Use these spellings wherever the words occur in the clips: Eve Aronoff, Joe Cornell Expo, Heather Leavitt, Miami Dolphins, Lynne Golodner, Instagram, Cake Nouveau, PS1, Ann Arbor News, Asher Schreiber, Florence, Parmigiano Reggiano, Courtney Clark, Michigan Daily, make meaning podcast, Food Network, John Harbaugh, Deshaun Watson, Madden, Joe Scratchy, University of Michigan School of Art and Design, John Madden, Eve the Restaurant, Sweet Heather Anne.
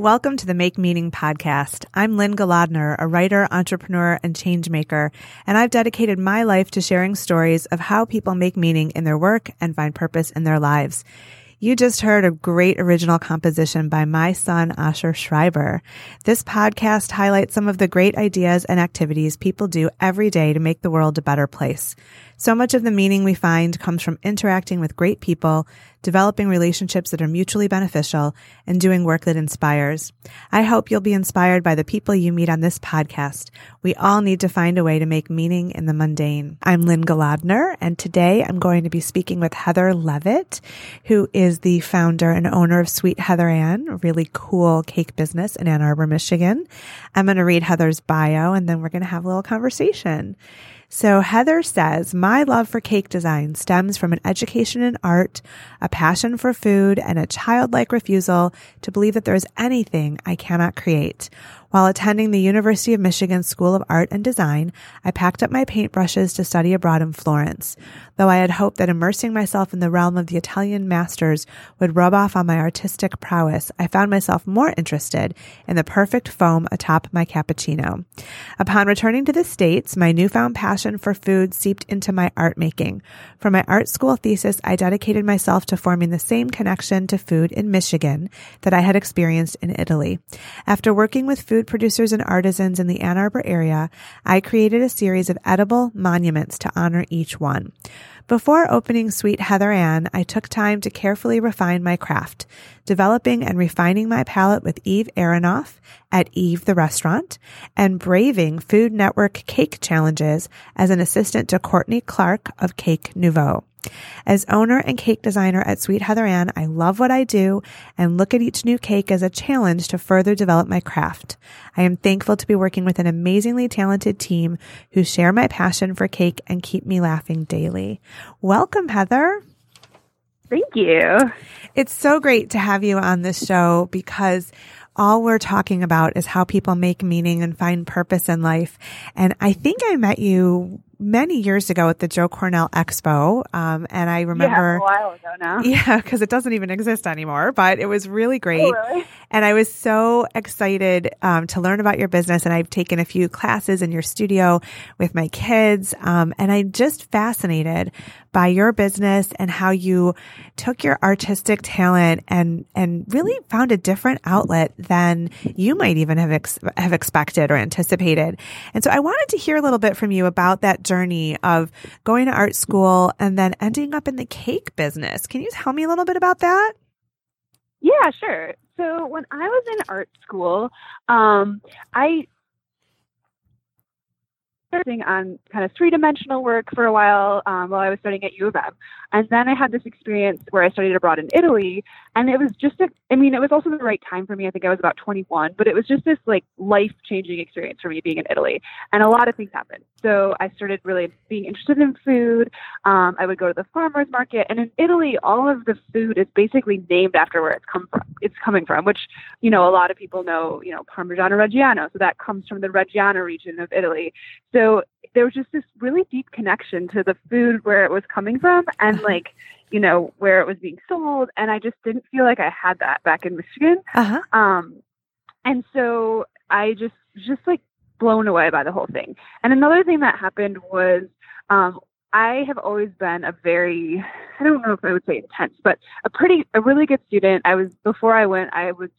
Welcome to the Make Meaning podcast. I'm Lynne Golodner, a writer, entrepreneur, and change maker, and I've dedicated my life to sharing stories of how people make meaning in their work and find purpose in their lives. You just heard a great original composition by my son, Asher Schreiber. This podcast highlights some of the great ideas and activities people do every day to make the world a better place. So much of the meaning we find comes from interacting with great people, developing relationships that are mutually beneficial, and doing work that inspires. I hope you'll be inspired by the people you meet on this podcast. We all need to find a way to make meaning in the mundane. I'm Lynne Golodner, and today I'm going to be speaking with Heather Leavitt, who is the founder and owner of Sweet Heather Anne, a really cool cake business in Ann Arbor, Michigan. I'm going to read Heather's bio, and then we're going to have a little conversation. So Heather says, my love for cake design stems from an education in art, a passion for food, and a childlike refusal to believe that there is anything I cannot create. While attending the University of Michigan School of Art and Design, I packed up my paintbrushes to study abroad in Florence. Though I had hoped that immersing myself in the realm of the Italian masters would rub off on my artistic prowess, I found myself more interested in the perfect foam atop my cappuccino. Upon returning to the States, my newfound passion for food seeped into my art making. For my art school thesis, I dedicated myself to forming the same connection to food in Michigan that I had experienced in Italy. After working with food producers and artisans in the Ann Arbor area, I created a series of edible monuments to honor each one. Before opening Sweet Heather Anne, I took time to carefully refine my craft, developing and refining my palette with Eve Aronoff at Eve the Restaurant, and braving Food Network cake challenges as an assistant to Courtney Clark of Cake Nouveau. As owner and cake designer at Sweet Heather Anne, I love what I do and look at each new cake as a challenge to further develop my craft. I am thankful to be working with an amazingly talented team who share my passion for cake and keep me laughing daily. Welcome, Heather. Thank you. It's so great to have you on this show because all we're talking about is how people make meaning and find purpose in life. And I think I met you many years ago at the Joe Cornell Expo. And I remember, yeah, a while ago now. Yeah, because it doesn't even exist anymore, but it was really great. Oh, really? And I was so excited to learn about your business. And I've taken a few classes in your studio with my kids. And I'm just fascinated by your business and how you took your artistic talent and really found a different outlet than you might even have expected or anticipated. And so I wanted to hear a little bit from you about that journey of going to art school and then ending up in the cake business. Can you tell me a little bit about that? Yeah, sure. So when I was in art school, I was working on kind of three-dimensional work for a while I was studying at U of M. And then I had this experience where I studied abroad in Italy. And it was just, it was also the right time for me. I think I was about 21, but it was just this like life-changing experience for me being in Italy. And a lot of things happened. So I started really being interested in food. I would go to the farmer's market. And in Italy, all of the food is basically named after where it's coming from, which, a lot of people know, Parmigiano Reggiano. So that comes from the Reggiano region of Italy. So there was just this really deep connection to the food where it was coming from and where it was being sold. And I just didn't feel like I had that back in Michigan. Uh-huh. And so I just like blown away by the whole thing. And another thing that happened was, I have always been I don't know if I would say intense, but a really good student. I was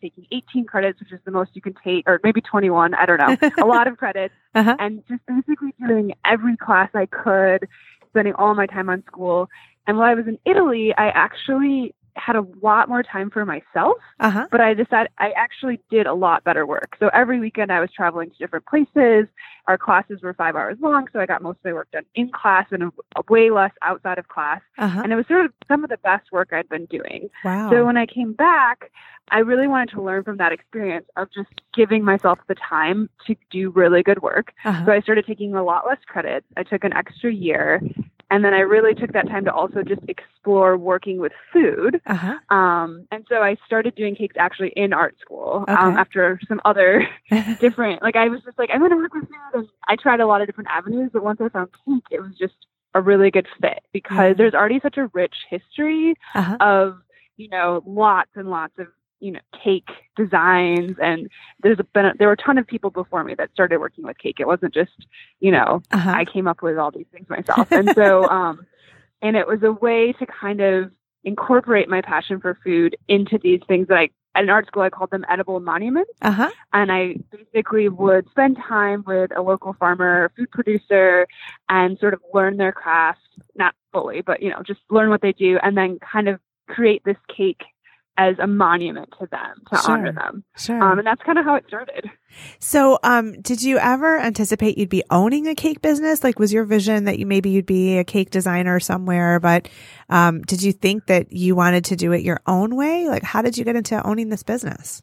taking 18 credits, which is the most you can take, or maybe 21. I don't know. A lot of credits. Uh-huh. And just basically doing every class I could, spending all my time on school. And while I was in Italy, I actually had a lot more time for myself, but I decided I actually did a lot better work. So every weekend I was traveling to different places. Our classes were 5 hours long, so I got most of my work done in class and way less outside of class. And it was sort of some of the best work I'd been doing. Wow. So when I came back, I really wanted to learn from that experience of just giving myself the time to do really good work. So I started taking a lot less credits. I took an extra year. And then I really took that time to also just explore working with food. And so I started doing cakes actually in art school after some other different, like I was just like, I'm going to work with food. And I tried a lot of different avenues, but once I found cake, it was just a really good fit because there's already such a rich history of, you know, lots and lots of, you know, cake designs. And there were a ton of people before me that started working with cake. It wasn't just, you know, I came up with all these things myself. And so, and it was a way to kind of incorporate my passion for food into these things that I, at an art school, I called them edible monuments. And I basically would spend time with a local farmer, food producer, and sort of learn their craft, not fully, but, you know, just learn what they do and then kind of create this cake as a monument to them, to honor them. And that's kind of how it started. So did you ever anticipate you'd be owning a cake business? Like, was your vision that you maybe you'd be a cake designer somewhere, but did you think that you wanted to do it your own way? Like, how did you get into owning this business?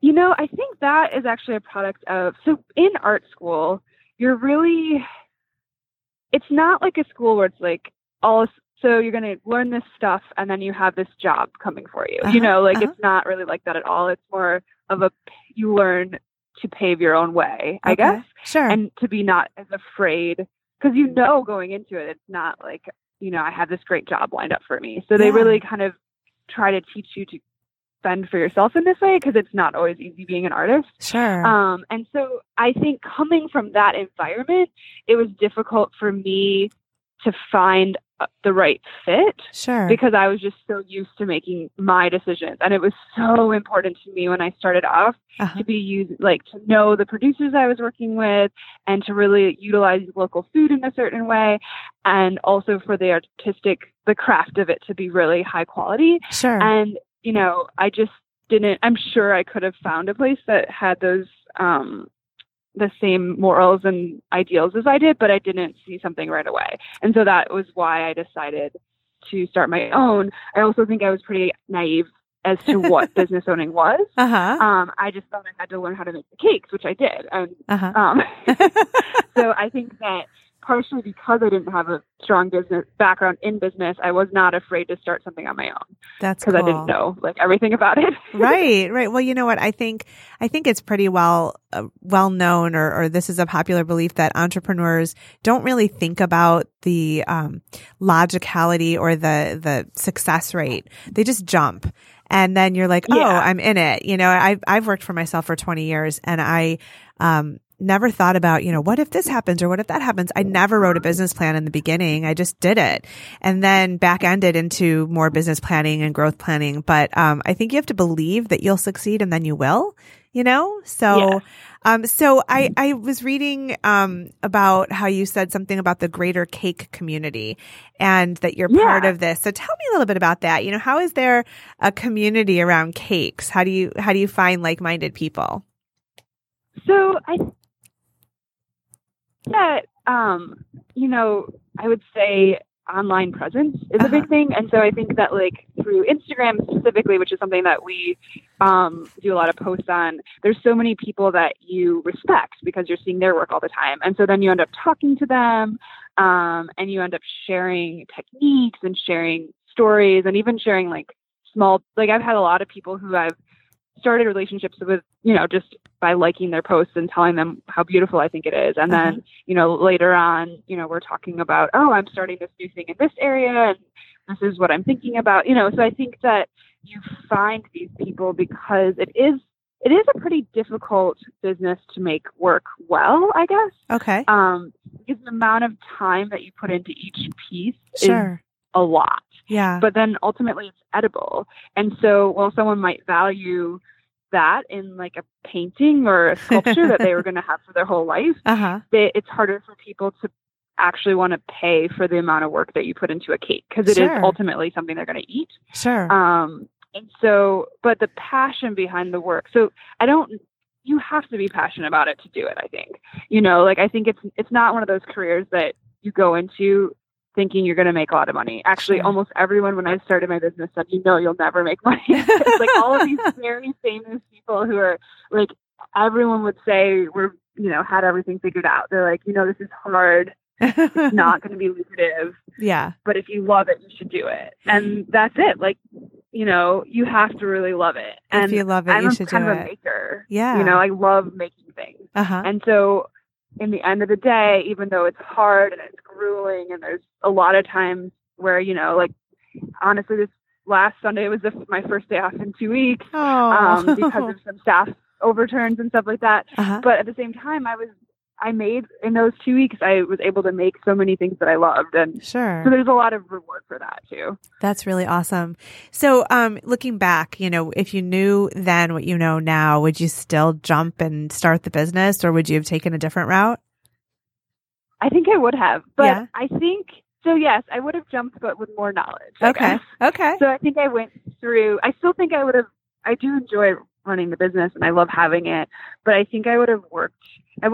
You know, I think that is actually a product of, so in art school, you're really, it's not like a school where it's like all, so you're going to learn this stuff and then you have this job coming for you. You know, like it's not really like that at all. It's more of a, you learn to pave your own way, I guess. And to be not as afraid because, you know, going into it, it's not like, you know, I have this great job lined up for me. So they really kind of try to teach you to fend for yourself in this way because it's not always easy being an artist. And so I think coming from that environment, it was difficult for me to find the right fit because I was just so used to making my decisions. And it was so important to me when I started off to be to know the producers I was working with and to really utilize local food in a certain way. And also for the artistic, the craft of it to be really high quality. And, you know, I just didn't, I'm sure I could have found a place that had those, the same morals and ideals as I did, but I didn't see something right away. And so that was why I decided to start my own. I also think I was pretty naive as to what business owning was. I just thought I had to learn how to make the cakes, which I did. And so I think that partially because I didn't have a strong business background in business, I was not afraid to start something on my own. That's because I didn't know like everything about it. Right. Well, you know what? I think it's pretty well known, or this is a popular belief that entrepreneurs don't really think about the logicality or the success rate. They just jump. And then you're like, I'm in it. You know, I've worked for myself for 20 years and I, never thought about, you know, what if this happens or what if that happens? I never wrote a business plan in the beginning. I just did it and then back-ended into more business planning and growth planning. But I think you have to believe that you'll succeed and then you will, you know? So, so I was reading about how you said something about the greater cake community and that you're part of this. So tell me a little bit about that. You know, how is there a community around cakes? How do you find like-minded people? So that, you know, I would say online presence is a big thing. And so I think that like through Instagram specifically, which is something that we do a lot of posts on, there's so many people that you respect because you're seeing their work all the time. And so then you end up talking to them and you end up sharing techniques and sharing stories and even sharing like small, like I've had a lot of people who I've started relationships with, you know, just by liking their posts and telling them how beautiful I think it is. And then, you know, later on, you know, we're talking about, oh, I'm starting this new thing in this area and this is what I'm thinking about, you know. So I think that you find these people because it is a pretty difficult business to make work well, I guess. Okay. Because the amount of time that you put into each piece is a lot. Yeah. But then ultimately it's edible. And so while someone might value that in like a painting or a sculpture that they were going to have for their whole life, it's harder for people to actually want to pay for the amount of work that you put into a cake, because it is ultimately something they're going to eat. Sure. And so, but the passion behind the work. So you have to be passionate about it to do it. I think, I think it's not one of those careers that you go into thinking you're going to make a lot of money. Actually, almost everyone, when I started my business, said, you'll never make money. Like all of these very famous people who are like, everyone would say had everything figured out. They're like, this is hard. It's not going to be lucrative. Yeah. But if you love it, you should do it. And that's it. Like, you have to really love it. And if you love it, you should do it. I'm kind of a maker. Yeah. I love making things. Uh-huh. And so in the end of the day, even though it's hard and it's grueling, and there's a lot of times where, honestly, this last Sunday was my first day off in 2 weeks because of some staff overturns and stuff like that. Uh-huh. But at the same time, in those 2 weeks, I was able to make so many things that I loved. And so there's a lot of reward for that too. That's really awesome. So, looking back, if you knew then what you know now, would you still jump and start the business, or would you have taken a different route? I think I would have, but yeah. I think so. Yes, I would have jumped, but with more knowledge. Okay. Okay. So I think I went through, I still think I would have, I do enjoy running the business and I love having it, but I think I would have worked at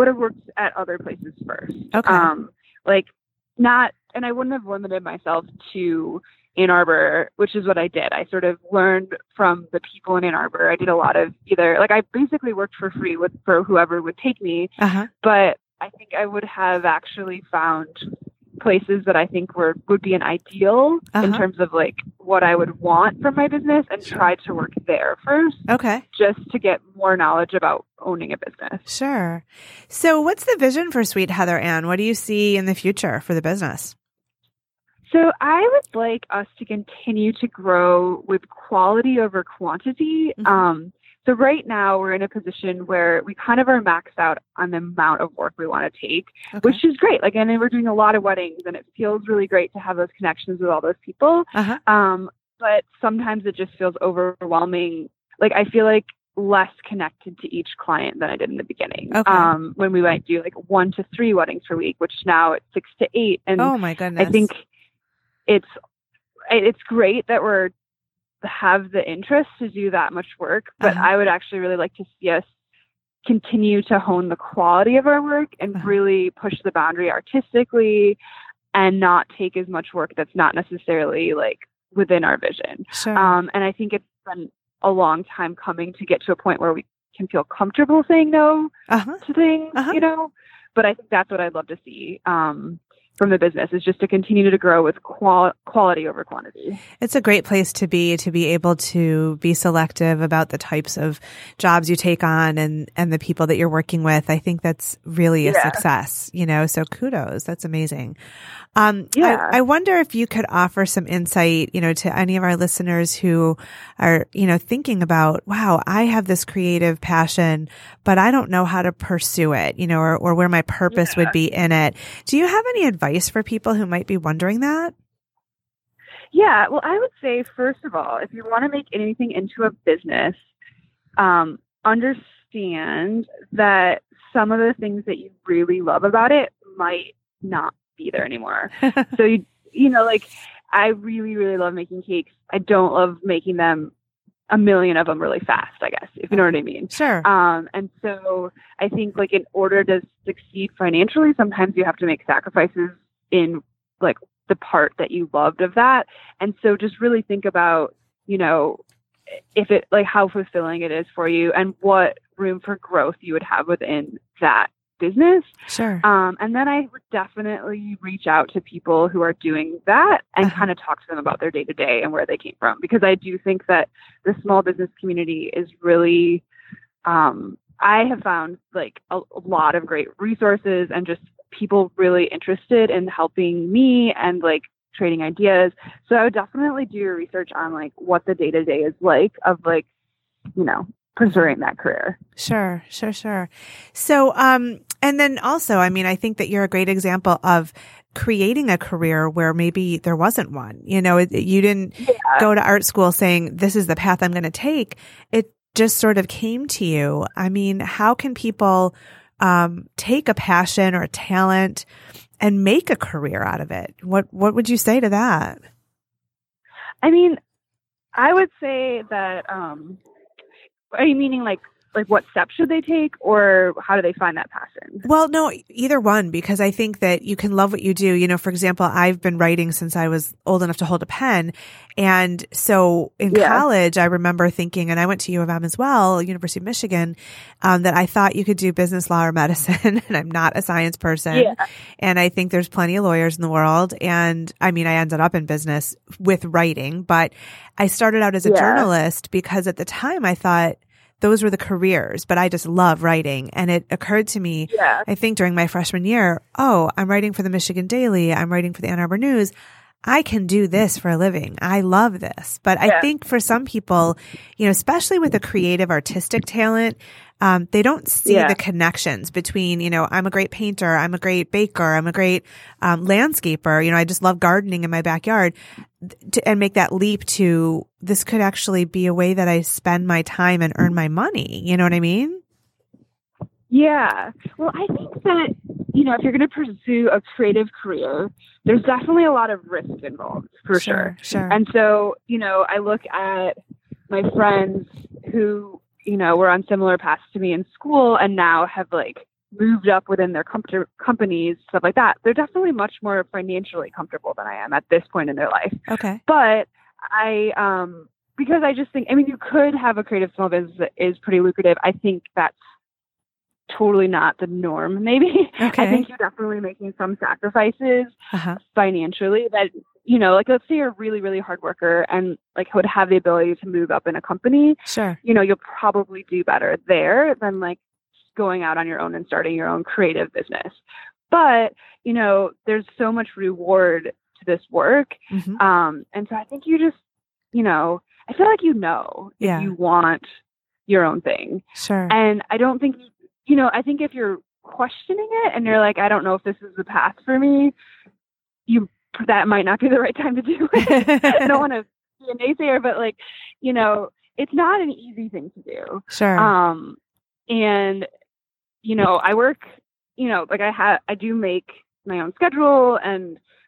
other places first. Okay. And I wouldn't have limited myself to Ann Arbor, which is what I did. I sort of learned from the people in Ann Arbor. I did a lot of I basically worked for free for whoever would take me, but I think I would have actually found places that I think would be an ideal in terms of what I would want from my business, and try to work there first. Okay. Just to get more knowledge about owning a business. Sure. So what's the vision for Sweet Heather Anne? What do you see in the future for the business? So I would like us to continue to grow with quality over quantity. Mm-hmm. So right now we're in a position where we kind of are maxed out on the amount of work we want to take, which is great. And we're doing a lot of weddings, and it feels really great to have those connections with all those people. Uh-huh. But sometimes it just feels overwhelming. I feel less connected to each client than I did in the beginning. Okay. When we might do 1 to 3 weddings per week, which now it's 6 to 8. And oh my goodness. I think it's great that we're have the interest to do that much work, but I would actually really like to see us continue to hone the quality of our work and really push the boundary artistically, and not take as much work that's not necessarily within our vision. Sure. And I think it's been a long time coming to get to a point where we can feel comfortable saying no to things, but I think that's what I'd love to see from the business, is just to continue to grow with quality over quantity. It's a great place to be able to be selective about the types of jobs you take on and the people that you're working with. I think that's really a success, so kudos. That's amazing. I wonder if you could offer some insight, to any of our listeners who are, thinking about, wow, I have this creative passion, but I don't know how to pursue it, or where my purpose would be in it. Do you have any advice for people who might be wondering that? Yeah. Well, I would say, first of all, if you want to make anything into a business, understand that some of the things that you really love about it might not be there anymore. So, I really, really love making cakes. I don't love making them a million of them really fast, I guess, if you know what I mean. Sure. And so I think in order to succeed financially, sometimes you have to make sacrifices in the part that you loved of that. And so just really think about, if it how fulfilling it is for you, and what room for growth you would have within that business. Sure. And then I would definitely reach out to people who are doing that and kind of talk to them about their day to day and where they came from, because I do think that the small business community is really, I have found a lot of great resources and just people really interested in helping me and trading ideas. So I would definitely do your research on what the day to day is pursuing that career. Sure. So, and then also, I think that you're a great example of creating a career where maybe there wasn't one. You didn't go to art school saying, this is the path I'm going to take. It just sort of came to you. How can people take a passion or a talent and make a career out of it? What would you say to that? I mean, I would say that, are you meaning like what steps should they take, or how do they find that passion? Well, no, either one, because I think that you can love what you do. You know, for example, I've been writing since I was old enough to hold a pen. And so in college, I remember thinking, and I went to U of M as well, University of Michigan, that I thought you could do business law or medicine, and I'm not a science person. Yeah. And I think there's plenty of lawyers in the world. And I mean, I ended up in business with writing, but I started out as a journalist because at the time I thought, those were the careers, but I just love writing. And it occurred to me, I think during my freshman year, oh, I'm writing for the Michigan Daily. I'm writing for the Ann Arbor News. I can do this for a living. I love this. But I think for some people, you know, especially with a creative artistic talent, they don't see the connections between, you know, I'm a great painter, I'm a great baker, I'm a great landscaper. You know, I just love gardening in my backyard. And make that leap to this could actually be a way that I spend my time and earn my money. You know what I mean? Yeah. Well, I think that, you know, if you're going to pursue a creative career, there's definitely a lot of risk involved, for sure. And so, you know, I look at my friends who, you know, were on similar paths to me in school and now have like moved up within their companies, stuff like that. They're definitely much more financially comfortable than I am at this point in their life. Okay. But I, because I just think, I mean, you could have a creative small business that is pretty lucrative. I think that's totally not the norm, maybe. Okay. I think you're definitely making some sacrifices financially that, you know, like let's say you're a really, really hard worker and like would have the ability to move up in a company. Sure. You know, you'll probably do better there than like going out on your own and starting your own creative business. But, you know, there's so much reward to this work. Mm-hmm. And so I think you just, you know, I feel like, you know, if you want your own thing. Sure. And I don't think, you know, I think if you're questioning it and you're like, I don't know if this is the path for me, that might not be the right time to do it. I don't want to be a naysayer, but like, you know, it's not an easy thing to do. Sure. And, you know, I work, you know, like I do make my own schedule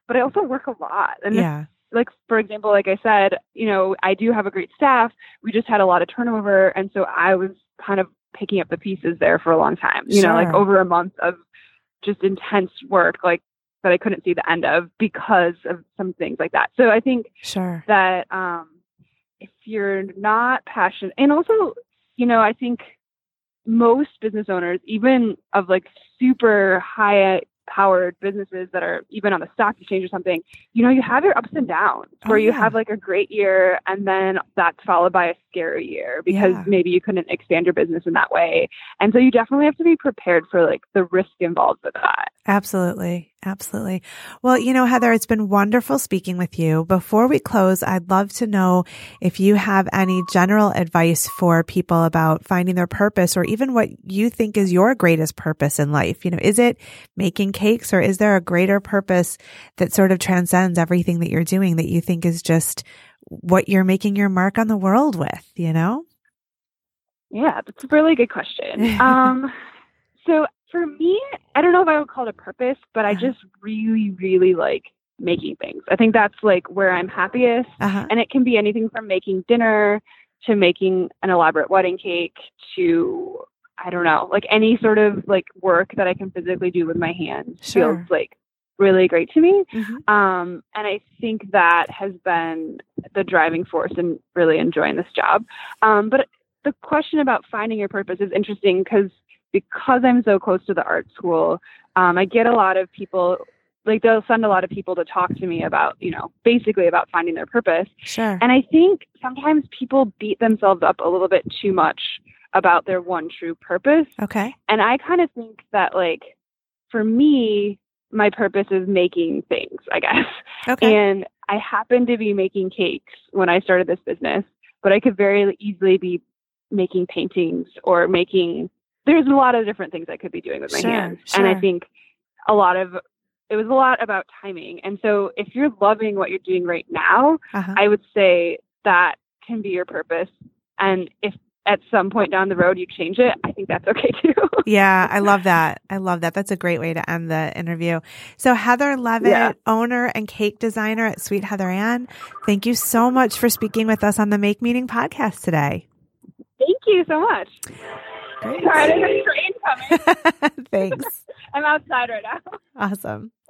but I also work a lot. And like, for example, like I said, you know, I do have a great staff. We just had a lot of turnover. And so I was kind of picking up the pieces there for a long time, you know, like over a month of just intense work, like that I couldn't see the end of because of some things like that. So I think that, if you're not passionate, and also, you know, I think most business owners, even of like super high powered businesses that are even on the stock exchange or something, you know, you have your ups and downs where you have like a great year and then that's followed by a scary year because maybe you couldn't expand your business in that way. And so you definitely have to be prepared for like the risk involved with that. Absolutely. Absolutely. Well, you know, Heather, it's been wonderful speaking with you. Before we close, I'd love to know if you have any general advice for people about finding their purpose, or even what you think is your greatest purpose in life. You know, is it making cakes, or is there a greater purpose that sort of transcends everything that you're doing that you think is just what you're making your mark on the world with, you know? Yeah, that's a really good question. So for me, I don't know if I would call it a purpose, but I just really, really like making things. I think that's like where I'm happiest. And it can be anything from making dinner to making an elaborate wedding cake to, I don't know, like any sort of like work that I can physically do with my hands feels like really great to me. Mm-hmm. And I think that has been the driving force in really enjoying this job. But the question about finding your purpose is interesting because I'm so close to the art school, I get a lot of people, like they'll send a lot of people to talk to me about, you know, basically about finding their purpose. Sure. And I think sometimes people beat themselves up a little bit too much about their one true purpose. Okay. And I kind of think that like, for me, my purpose is making things, I guess. Okay. And I happened to be making cakes when I started this business, but I could very easily be making paintings or making there's a lot of different things I could be doing with my hands. Sure. And I think it was a lot about timing. And so if you're loving what you're doing right now, I would say that can be your purpose. And if at some point down the road you change it, I think that's okay too. Yeah, I love that. That's a great way to end the interview. So Heather Leavitt, owner and cake designer at Sweet Heather Anne, thank you so much for speaking with us on the Make Meaning podcast today. Thank you so much. Great. All right, I have a train coming. Thanks. I'm outside right now. Awesome.